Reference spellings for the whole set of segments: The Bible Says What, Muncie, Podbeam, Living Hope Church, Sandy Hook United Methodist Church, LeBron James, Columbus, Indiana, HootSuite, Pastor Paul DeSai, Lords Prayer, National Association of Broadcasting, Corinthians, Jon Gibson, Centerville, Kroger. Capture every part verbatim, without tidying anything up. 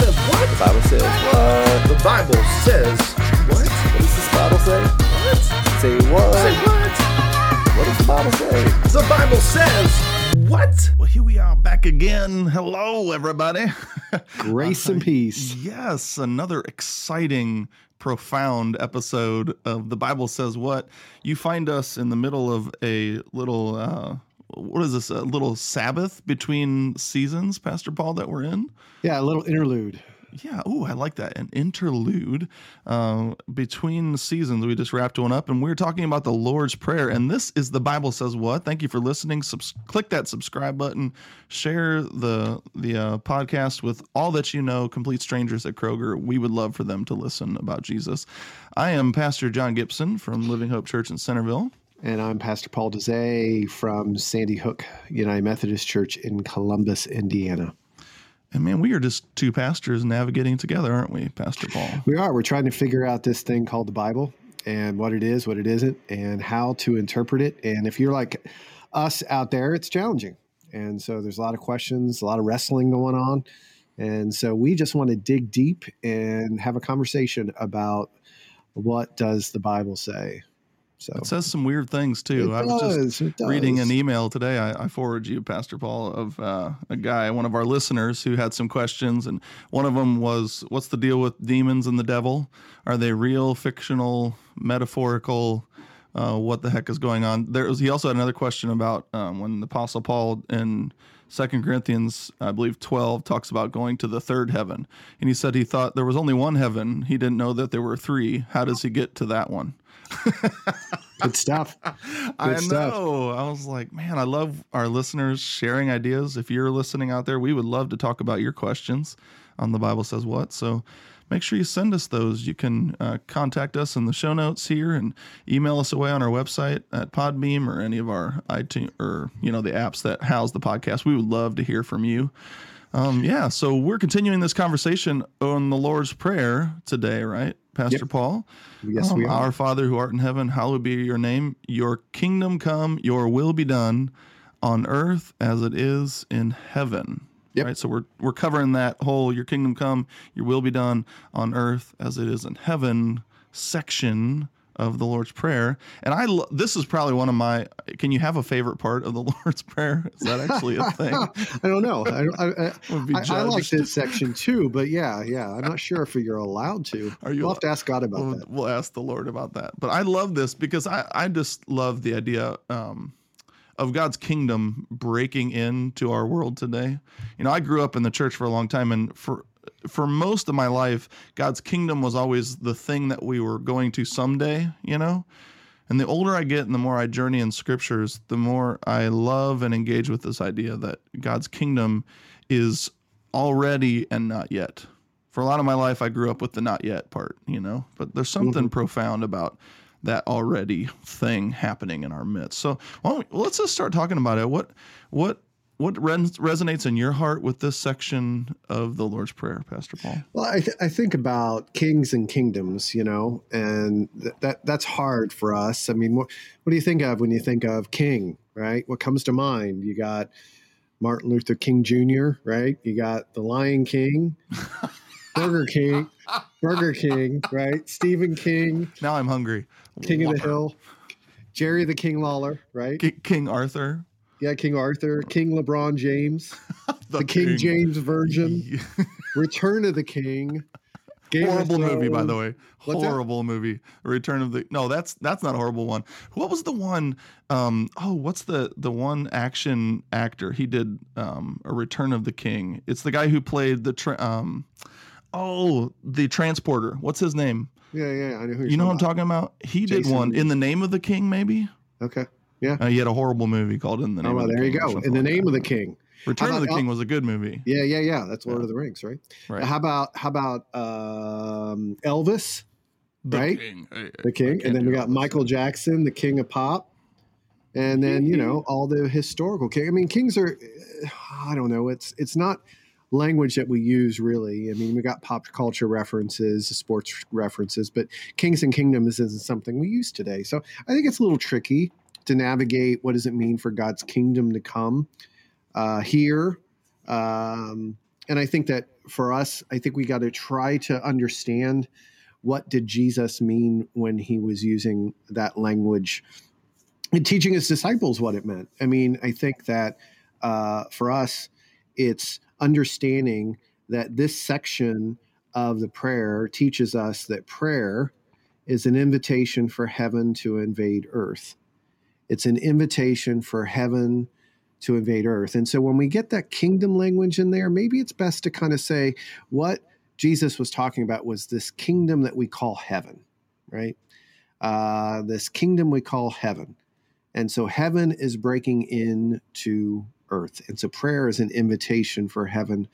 says what? The Bible says what? The Bible says what? What does this Bible say? What? Say what? Say what? What does the Bible say? The Bible says what? Well, here we are back again. Hello, everybody. Grace uh, and peace. Yes, another exciting, profound episode of The Bible Says What. You find us in the middle of a little... Uh, What is this, a little Sabbath between seasons, Pastor Paul, that we're in? Yeah, a little interlude. Yeah, ooh, I like that, an interlude uh, between seasons. We just wrapped one up, and we were talking about the Lord's Prayer, and this is The Bible Says What. Thank you for listening. Subs- click that subscribe button. Share the, the uh, podcast with all that you know, complete strangers at Kroger. We would love for them to listen about Jesus. I am Pastor Jon Gibson from Living Hope Church in Centerville. And I'm Pastor Paul DeSai from Sandy Hook United Methodist Church in Columbus, Indiana. And man, we are just two pastors navigating together, aren't we, Pastor Paul? We are. We're trying to figure out this thing called the Bible and what it is, what it isn't, and how to interpret it. And if you're like us out there, it's challenging. And so there's a lot of questions, a lot of wrestling going on. And so we just want to dig deep and have a conversation about what does the Bible say? So. It says some weird things, too. It I was does, just reading an email today. I, I forwarded you, Pastor Paul, of uh, a guy, one of our listeners who had some questions. And one of them was, what's the deal with demons and the devil? Are they real, fictional, metaphorical? Uh, what the heck is going on? There was, he also had another question about um, when the Apostle Paul in Second Corinthians, I believe twelve, talks about going to the third heaven. And he said he thought there was only one heaven. He didn't know that there were three. How does he get to that one? Good stuff. Good I know. Stuff. I was like, man, I love our listeners sharing ideas. If you're listening out there, we would love to talk about your questions on The Bible Says What. So make sure you send us those. You can uh, contact us in the show notes here and email us away on our website at Podbeam or any of our iTunes or, you know, the apps that house the podcast. We would love to hear from you. Um, yeah. So we're continuing this conversation on the Lord's Prayer today, right? Pastor yep. Paul, yes, um, we are. Our Father who art in heaven, hallowed be your name. Your kingdom come, your will be done on earth as it is in heaven. Yep. Right. So we're we're covering that whole your kingdom come, your will be done on earth as it is in heaven section of the Lord's Prayer. And I lo- this is probably one of my, can you have a favorite part of the Lord's Prayer? Is that actually a thing? I don't know. I, I, I, I, I like this section too, but yeah, yeah. I'm not sure if you're allowed to. Are you we'll allowed? Have to ask God about we'll, that. We'll ask the Lord about that. But I love this because I, I just love the idea um, of God's kingdom breaking into our world today. You know, I grew up in the church for a long time, and for For most of my life, God's kingdom was always the thing that we were going to someday, you know? And the older I get and the more I journey in scriptures, the more I love and engage with this idea that God's kingdom is already and not yet. For a lot of my life, I grew up with the not yet part, you know? But there's something mm-hmm. profound about that already thing happening in our midst. So well, let's just start talking about it. What, what, What res- resonates in your heart with this section of the Lord's Prayer, Pastor Paul? Well, I, th- I think about kings and kingdoms, you know, and th- that that's hard for us. I mean, what, what do you think of when you think of king, right? What comes to mind? You got Martin Luther King Junior, right? You got the Lion King, Burger King, Burger King, right? Stephen King. Now I'm hungry. King Whopper. Of the Hill. Jerry the King Lawler, right? K- King Arthur. Yeah, King Arthur, King LeBron James, the, the King, King James Virgin, Return of the King. Game horrible movie, by the way. What's horrible that? Movie. Return of the no, that's that's not a horrible one. What was the one? Um, oh, what's the the one action actor? He did um, a Return of the King. It's the guy who played the tra- um, oh the transporter. What's his name? Yeah, yeah, I know who you're you know what I'm talking about. He Jason. Did one in the Name of the King, maybe. Okay. Yeah, uh, he had a horrible movie called "In the Name." Oh, well, of the there King, you go. In the Name of the King. Return about, of the King was a good movie. Yeah, yeah, yeah. That's Lord yeah. of the Rings, right? Right. How about how about um, Elvis? The right, King. I, the King, and then we got Elvis. Michael Jackson, the King of Pop, and then you know all the historical king. I mean, kings are. I don't know. It's it's not language that we use really. I mean, we got pop culture references, sports references, but kings and kingdoms isn't something we use today. So I think it's a little tricky to navigate. What does it mean for God's kingdom to come uh, here? Um, And I think that for us, I think we got to try to understand, what did Jesus mean when he was using that language and teaching his disciples what it meant? I mean, I think that uh, for us, it's understanding that this section of the prayer teaches us that prayer is an invitation for heaven to invade earth. It's an invitation for heaven to invade earth. And so when we get that kingdom language in there, maybe it's best to kind of say what Jesus was talking about was this kingdom that we call heaven, right? Uh, this kingdom we call heaven. And so heaven is breaking into earth. And so prayer is an invitation for heaven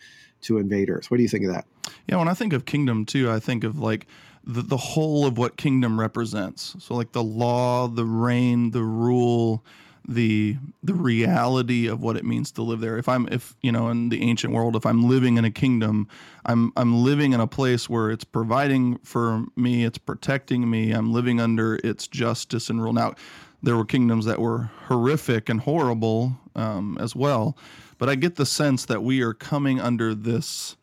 to invade earth. What do you think of that? Yeah, when I think of kingdom too, I think of like the, the whole of what kingdom represents. So like the law, the reign, the rule, the the reality of what it means to live there. If I'm, if you know, in the ancient world, if I'm living in a kingdom, I'm I'm living in a place where it's providing for me, it's protecting me, I'm living under its justice and rule. Now, there were kingdoms that were horrific and horrible um, as well, but I get the sense that we are coming under this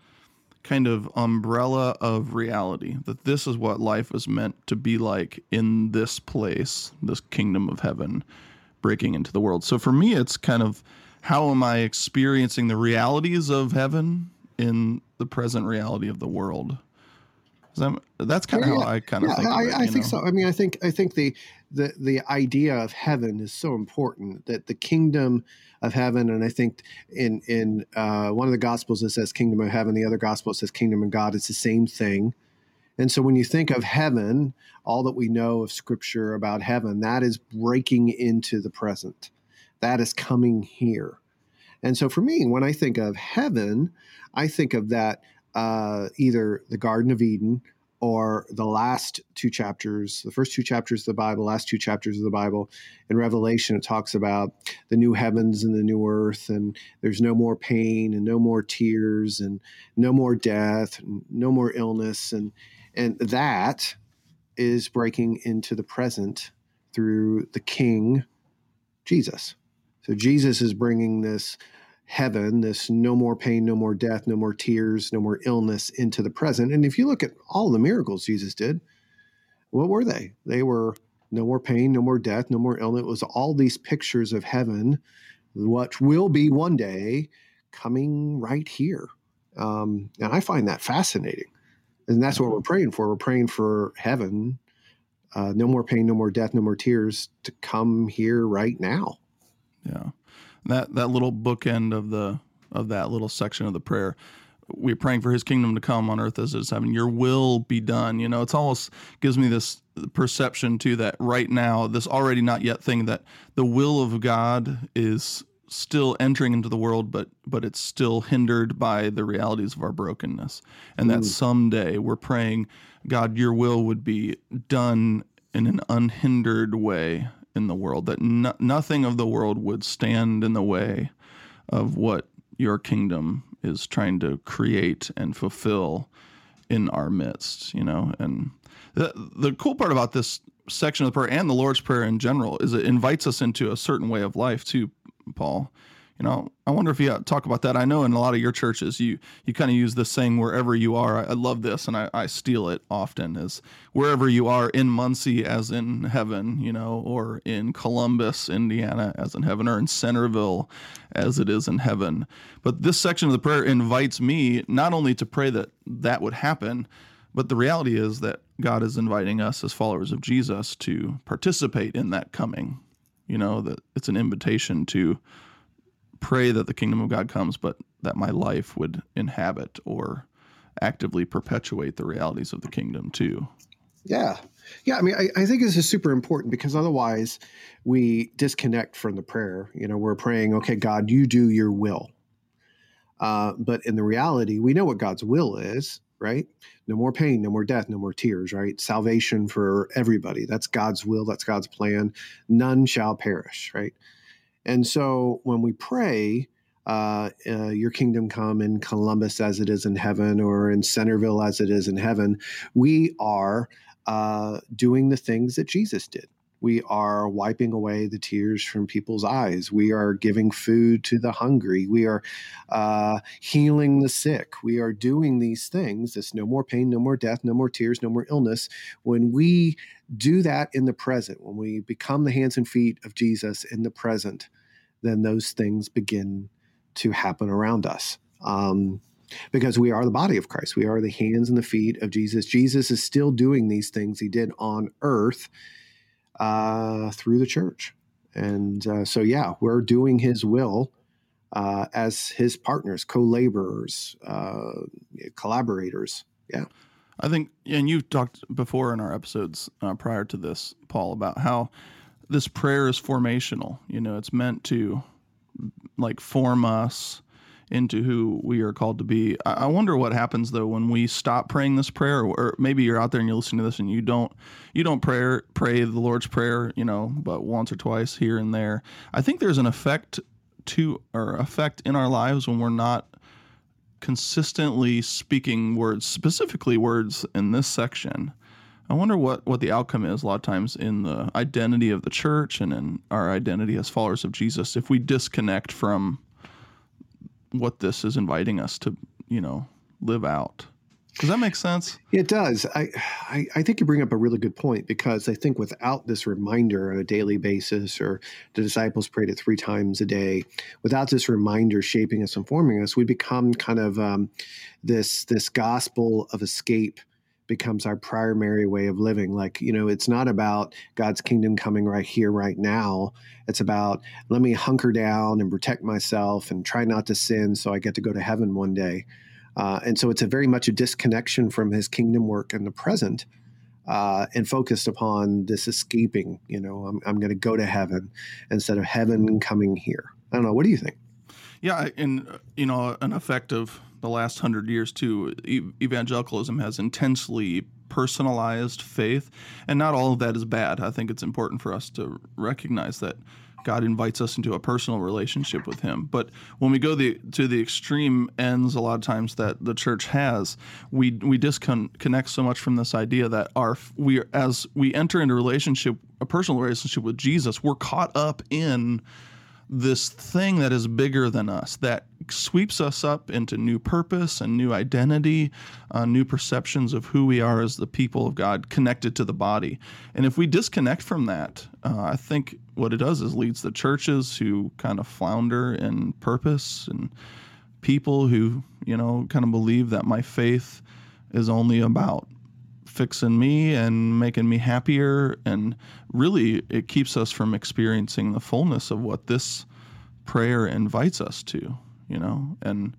kind of umbrella of reality, that this is what life is meant to be like in this place, this kingdom of heaven, breaking into the world. So for me, it's kind of, how am I experiencing the realities of heaven in the present reality of the world? That's kind of yeah, how I kind of yeah, think of it, I, I think know? so. I mean, I think I think the, the the idea of heaven is so important, that the kingdom of heaven, and I think in in uh, one of the Gospels it says kingdom of heaven, the other Gospel says kingdom of God. It's the same thing. And so when you think of heaven, all that we know of Scripture about heaven, that is breaking into the present. That is coming here. And so for me, when I think of heaven, I think of that uh, either the Garden of Eden or the last two chapters, the first two chapters of the Bible, last two chapters of the Bible. In Revelation, it talks about the new heavens and the new earth, and there's no more pain and no more tears and no more death and no more illness. And And that is breaking into the present through the King, Jesus. So Jesus is bringing this heaven, this no more pain, no more death, no more tears, no more illness into the present. And if you look at all the miracles Jesus did, what were they? They were no more pain, no more death, no more illness. It was all these pictures of heaven, what will be one day coming right here. Um, and I find that fascinating. And that's what we're praying for. We're praying for heaven, uh, no more pain, no more death, no more tears, to come here right now. Yeah, that that little bookend of the of that little section of the prayer, we're praying for His kingdom to come on earth as it is heaven. Your will be done. You know, it's almost gives me this perception too that right now, this already not yet thing, that the will of God is still entering into the world, but but it's still hindered by the realities of our brokenness. And that Ooh. someday we're praying, God, your will would be done in an unhindered way in the world, that no, nothing of the world would stand in the way of what your kingdom is trying to create and fulfill in our midst, you know. And the, the cool part about this section of the prayer and the Lord's Prayer in general is it invites us into a certain way of life too, Paul. You know, I wonder if you talk about that. I know in a lot of your churches, you, you kind of use this saying, wherever you are. I, I love this, and I, I steal it often, is wherever you are in Muncie as in heaven, you know, or in Columbus, Indiana as in heaven, or in Centerville as it is in heaven. But this section of the prayer invites me not only to pray that that would happen, but the reality is that God is inviting us as followers of Jesus to participate in that coming. You know, that it's an invitation to pray that the kingdom of God comes, but that my life would inhabit or actively perpetuate the realities of the kingdom too. Yeah. Yeah. I mean, I, I think this is super important, because otherwise we disconnect from the prayer. You know, we're praying, okay, God, you do your will. Uh, but in the reality, we know what God's will is, right? No more pain, no more death, no more tears, right? Salvation for everybody. That's God's will. That's God's plan. None shall perish, right? And so when we pray, uh, uh, your kingdom come in Columbus as it is in heaven, or in Centerville as it is in heaven, we are uh, doing the things that Jesus did. We are wiping away the tears from people's eyes. We are giving food to the hungry. We are uh, healing the sick. We are doing these things. It's no more pain, no more death, no more tears, no more illness. When we do that in the present, when we become the hands and feet of Jesus in the present, then those things begin to happen around us. Um, Because we are the body of Christ. We are the hands and the feet of Jesus. Jesus is still doing these things he did on earth uh, through the church. And uh, so, yeah, we're doing his will uh, as his partners, co-laborers, uh, collaborators. Yeah. I think, and you've talked before in our episodes uh, prior to this, Paul, about how this prayer is formational. You know, it's meant to like form us into who we are called to be. I wonder what happens though when we stop praying this prayer, or maybe you're out there and you're listening to this and you don't you don't pray pray the Lord's Prayer, you know, but once or twice here and there. I think there's an effect to or effect in our lives when we're not consistently speaking words, specifically words in this section. I wonder what, what the outcome is a lot of times in the identity of the church and in our identity as followers of Jesus if we disconnect from what this is inviting us to, you know, live out. Does that make sense? It does. I, I I think you bring up a really good point, because I think without this reminder on a daily basis, or the disciples prayed it three times a day, without this reminder shaping us and forming us, we become kind of um, this this gospel of escape becomes our primary way of living. Like, you know, it's not about God's kingdom coming right here, right now. It's about, let me hunker down and protect myself and try not to sin so I get to go to heaven one day. Uh, and so it's a very much a disconnection from his kingdom work in the present uh, and focused upon this escaping, you know, I'm, I'm going to go to heaven instead of heaven coming here. I don't know. What do you think? Yeah. And, you know, an effect of the last hundred years too, evangelicalism has intensely personalized faith, and not all of that is bad. I think it's important for us to recognize that God invites us into a personal relationship with him. But when we go the, to the extreme ends a lot of times that the church has, we we disconnect so much from this idea that our we as we enter into a relationship, a personal relationship with Jesus, we're caught up in this thing that is bigger than us, that sweeps us up into new purpose and new identity, uh, new perceptions of who we are as the people of God connected to the body. And if we disconnect from that, uh, I think what it does is leads the churches who kind of flounder in purpose, and people who, you know, kind of believe that my faith is only about fixing me and making me happier. And really, it keeps us from experiencing the fullness of what this prayer invites us to, you know. And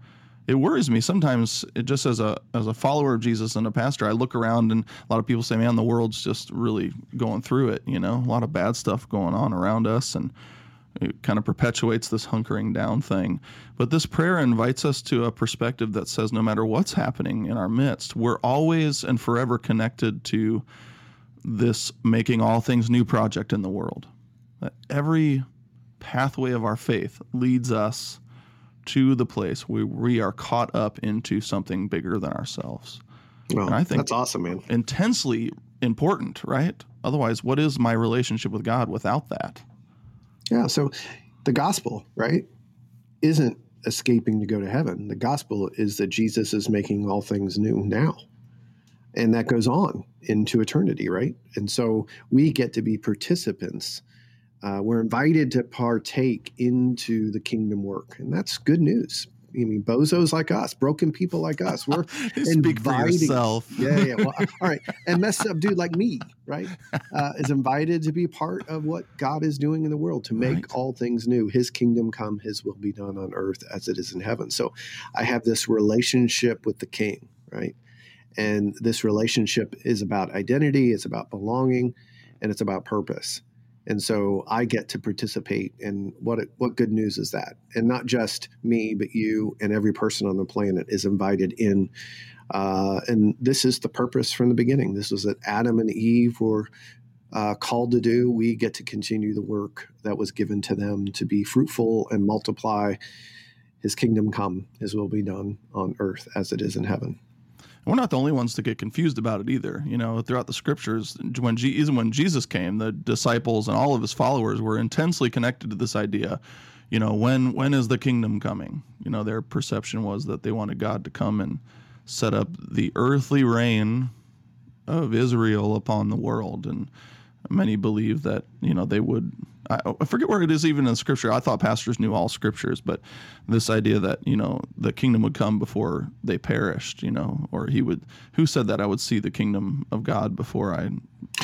it worries me sometimes. It just as a as a follower of Jesus and a pastor, I look around and a lot of people say, man, the world's just really going through it, you know, a lot of bad stuff going on around us, and it kind of perpetuates this hunkering down thing. But this prayer invites us to a perspective that says no matter what's happening in our midst, we're always and forever connected to this making all things new project in the world. That every pathway of our faith leads us to the place where we are caught up into something bigger than ourselves. Well, and I think that's awesome, man. Intensely important, right? Otherwise, what is my relationship with God without that? Yeah, so the gospel, right, isn't escaping to go to heaven. The gospel is that Jesus is making all things new now. And that goes on into eternity, right? And so we get to be participants. Uh, we're invited to partake into the kingdom work. And that's good news. I mean, bozos like us, broken people like us, we're inviting. Speak for yourself. yeah, yeah. Well, all right, and messed up dude like me, right, uh, is invited to be part of what God is doing in the world to make right. all things new. His kingdom come, His will be done on earth as it is in heaven. So, I have this relationship with the King, right, and this relationship is about identity, it's about belonging, and it's about purpose. And so I get to participate in what it, what good news is that? And not just me, but you and every person on the planet is invited in. Uh, and this is the purpose from the beginning. This was what Adam and Eve were uh, called to do. We get to continue the work that was given to them to be fruitful and multiply. His kingdom come, His will be done on earth as it is in heaven. And we're not the only ones to get confused about it either. You know, throughout the scriptures, when Je- even when Jesus came, the disciples and all of his followers were intensely connected to this idea. You know, when when is the kingdom coming? You know, their perception was that they wanted God to come and set up the earthly reign of Israel upon the world. And many believe that, you know, they would... I, I forget where it is even in Scripture. I thought pastors knew all Scriptures, but this idea that, you know, the kingdom would come before they perished, you know, or he would... Who said that I would see the kingdom of God before I...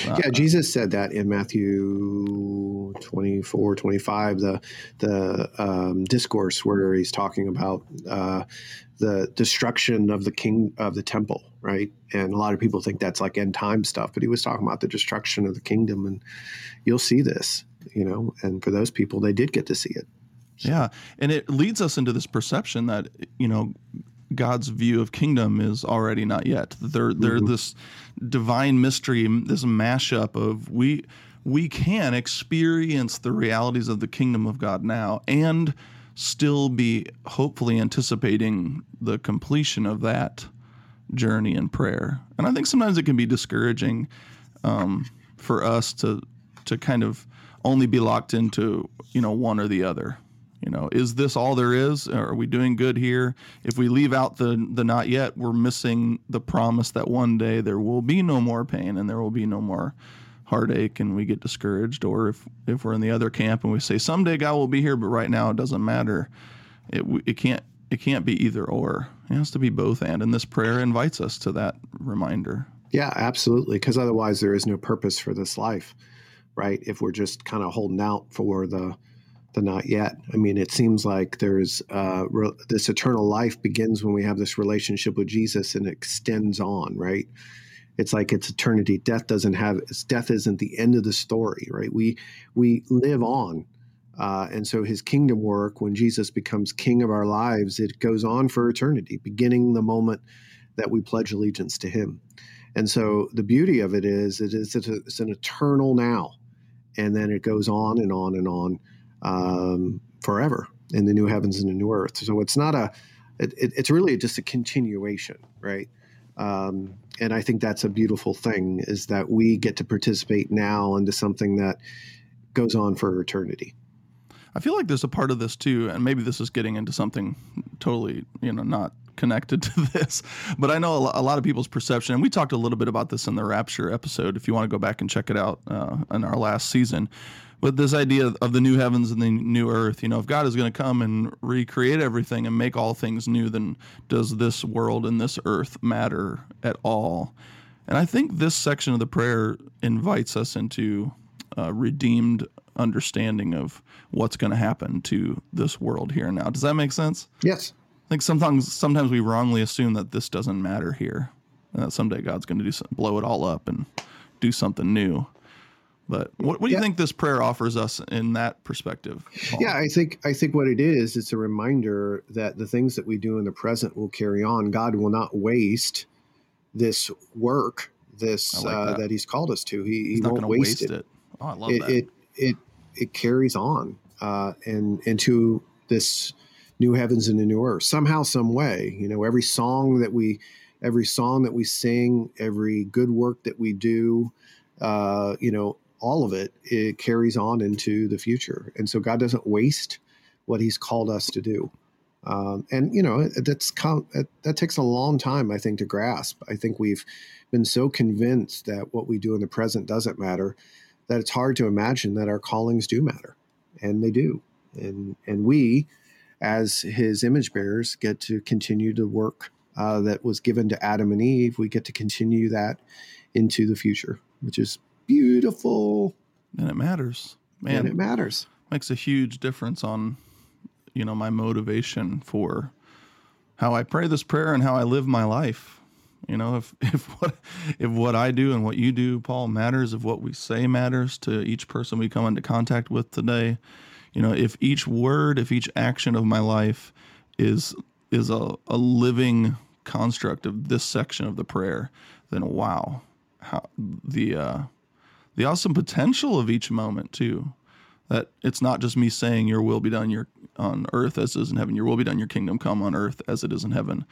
Uh, yeah, Jesus said that in Matthew twenty-four, twenty-five, the the um, discourse where he's talking about uh, the destruction of the king of the temple, right? And a lot of people think that's like end time stuff, but he was talking about the destruction of the kingdom, and you'll see this, you know. And for those people, they did get to see it. So. Yeah, and it leads us into this perception that, you know, God's view of kingdom is already not yet. There, there, mm-hmm. this divine mystery, this mashup of we, we can experience the realities of the kingdom of God now, and still be hopefully anticipating the completion of that journey in prayer. And I think sometimes it can be discouraging um, for us to to kind of only be locked into, you know, one or the other. You know, is this all there is? Are we doing good here? If we leave out the the not yet, we're missing the promise that one day there will be no more pain and there will be no more heartache, and we get discouraged. Or if, if we're in the other camp and we say, someday God will be here, but right now it doesn't matter. It it can't it can't be either or. It has to be both and. And this prayer invites us to that reminder. Yeah, absolutely. Because otherwise there is no purpose for this life, right? If we're just kind of holding out for the... the not yet. I mean, it seems like there's uh, re- this eternal life begins when we have this relationship with Jesus, and it extends on, right? It's like it's eternity. Death doesn't have it's, death isn't the end of the story, right? We we live on, uh, and so His kingdom work, when Jesus becomes King of our lives, it goes on for eternity, beginning the moment that we pledge allegiance to Him. And so the beauty of it is, it is it's, a, it's an eternal now, and then it goes on and on and on. Um, forever in the new heavens and the new earth. So it's not a, it, it, it's really just a continuation, right? Um, and I think that's a beautiful thing, is that we get to participate now into something that goes on for eternity. I feel like there's a part of this too, and maybe this is getting into something totally, you know, not connected to this, but I know a lot of people's perception, and we talked a little bit about this in the Rapture episode, if you want to go back and check it out uh, in our last season. But this idea of the new heavens and the new earth, you know, if God is going to come and recreate everything and make all things new, then does this world and this earth matter at all? And I think this section of the prayer invites us into a redeemed understanding of what's going to happen to this world here and now. Does that make sense? Yes. I think sometimes sometimes we wrongly assume that this doesn't matter here, and that someday God's going to do something, blow it all up and do something new. But what, what do you yeah. think this prayer offers us in that perspective, Paul? Yeah, I think I think what it is, it's a reminder that the things that we do in the present will carry on. God will not waste this work, this like that. Uh, that He's called us to. He, he won't waste, waste it. it. Oh, I love it, that. It it it carries on uh, and into this new heavens and the new earth. Somehow, some way, you know, every song that we, every song that we sing, every good work that we do, uh, you know. All of it, it carries on into the future. And so God doesn't waste what He's called us to do. Um, and, you know, that's that takes a long time, I think, to grasp. I think we've been so convinced that what we do in the present doesn't matter, that it's hard to imagine that our callings do matter. And they do. And and we, as His image bearers, get to continue the work uh, that was given to Adam and Eve. We get to continue that into the future, which is beautiful. And it matters, man. And it matters. Makes a huge difference on, you know, my motivation for how I pray this prayer and how I live my life. You know, if, if what, if what I do and what you do, Paul, matters, if what we say matters to each person we come into contact with today, you know, if each word, if each action of my life is, is a, a living construct of this section of the prayer, then wow, how the, uh, the awesome potential of each moment too, that it's not just me saying your will be done your on earth as it is in heaven, your will be done, your kingdom come on earth as it is in heaven,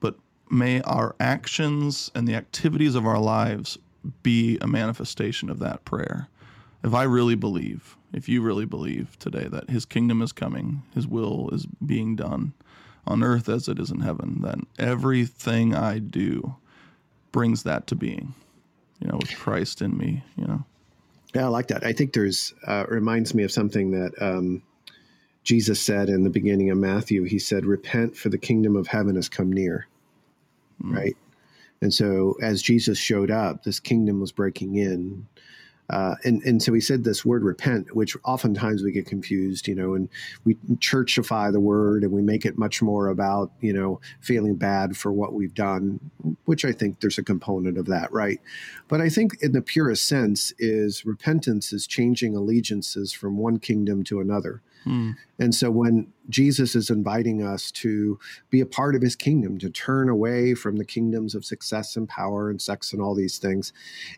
but may our actions and the activities of our lives be a manifestation of that prayer. If I really believe, if you really believe today that his kingdom is coming, his will is being done on earth as it is in heaven, then everything I do brings that to being, you know, with Christ in me, you know. Yeah, I like that. I think there's, uh, reminds me of something that um, Jesus said in the beginning of Matthew. He said, repent, for the kingdom of heaven has come near, mm. right? And so as Jesus showed up, this kingdom was breaking in. Uh, and, and so he said this word repent, which oftentimes we get confused, you know, and we churchify the word and we make it much more about, you know, feeling bad for what we've done, which I think there's a component of that, right? But I think in the purest sense is repentance is changing allegiances from one kingdom to another. Mm. And so when Jesus is inviting us to be a part of his kingdom, to turn away from the kingdoms of success and power and sex and all these things,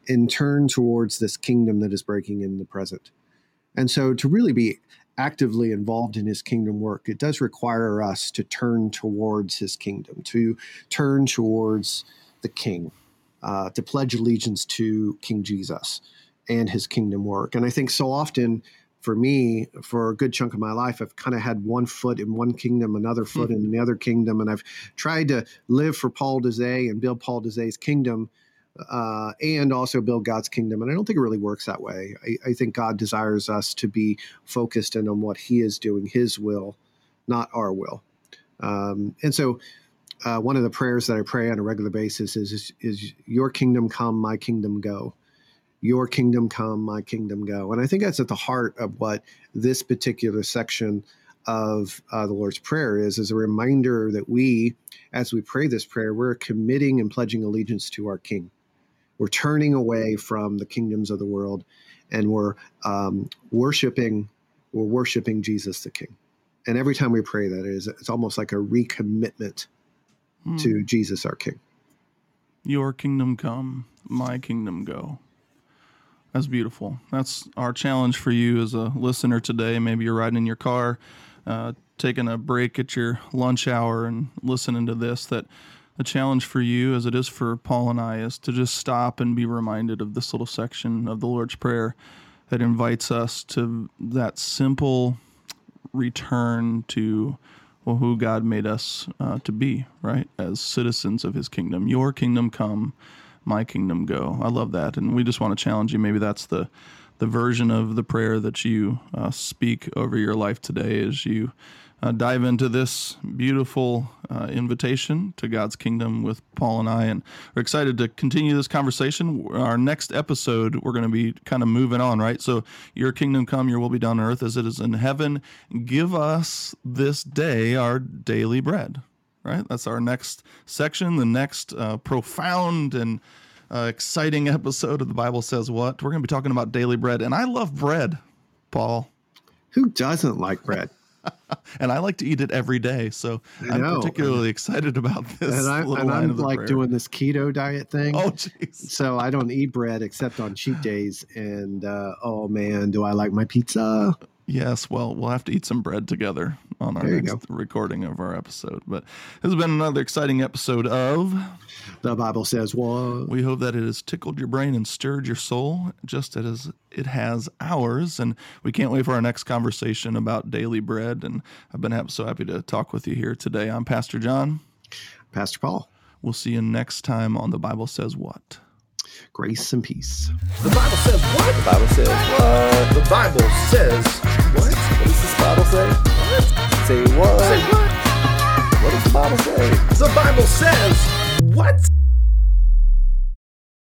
and turn towards this kingdom that is breaking in the present. And so to really be actively involved in his kingdom work, it does require us to turn towards his kingdom, to turn towards the king, uh, to pledge allegiance to King Jesus and his kingdom work. And I think so often, for me, for a good chunk of my life, I've kind of had one foot in one kingdom, another foot mm-hmm. in the other kingdom. And I've tried to live for Paul DeSai and build Paul DeSai's kingdom uh, and also build God's kingdom. And I don't think it really works that way. I, I think God desires us to be focused in on what he is doing, his will, not our will. Um, and so uh, one of the prayers that I pray on a regular basis is, is, is your kingdom come, my kingdom go. Your kingdom come, my kingdom go. And I think that's at the heart of what this particular section of uh, the Lord's Prayer is, is a reminder that we, as we pray this prayer, we're committing and pledging allegiance to our King. We're turning away from the kingdoms of the world, and we're um, worshiping, we're worshiping Jesus the King. And every time we pray that, it is, it's almost like a recommitment mm. to Jesus our King. Your kingdom come, my kingdom go. That's beautiful. That's our challenge for you as a listener today. Maybe you're riding in your car, uh, taking a break at your lunch hour and listening to this, that the challenge for you, as it is for Paul and I, is to just stop and be reminded of this little section of the Lord's Prayer that invites us to that simple return to well, who God made us uh, to be, right, as citizens of his kingdom. Your kingdom come, my kingdom go. I love that. And we just want to challenge you. Maybe that's the, the version of the prayer that you uh, speak over your life today as you uh, dive into this beautiful uh, invitation to God's kingdom with Paul and I. And we're excited to continue this conversation. Our next episode, we're going to be kind of moving on, right? So your kingdom come, your will be done on earth as it is in heaven. Give us this day our daily bread. Right? That's our next section, the next uh, profound and uh, exciting episode of The Bible Says What. We're going to be talking about daily bread. And I love bread, Paul. Who doesn't like bread? And I like to eat it every day. So I'm particularly excited about this. And, I, little and line I'm of the like prayer. Doing this keto diet thing. Oh, jeez. So I don't eat bread except on cheat days. And uh, oh, man, do I like my pizza? Yes, well, we'll have to eat some bread together on our next go. recording of our episode. But this has been another exciting episode of The Bible Says What. We hope that it has tickled your brain and stirred your soul just as it has ours. And we can't wait for our next conversation about daily bread. And I've been so happy to talk with you here today. I'm Pastor Jon. Pastor Paul. We'll see you next time on The Bible Says What. Grace and peace. The Bible says what? The Bible says what? The Bible says what? What does this Bible say? What? Say what? Say what? What does the Bible say? The Bible says what?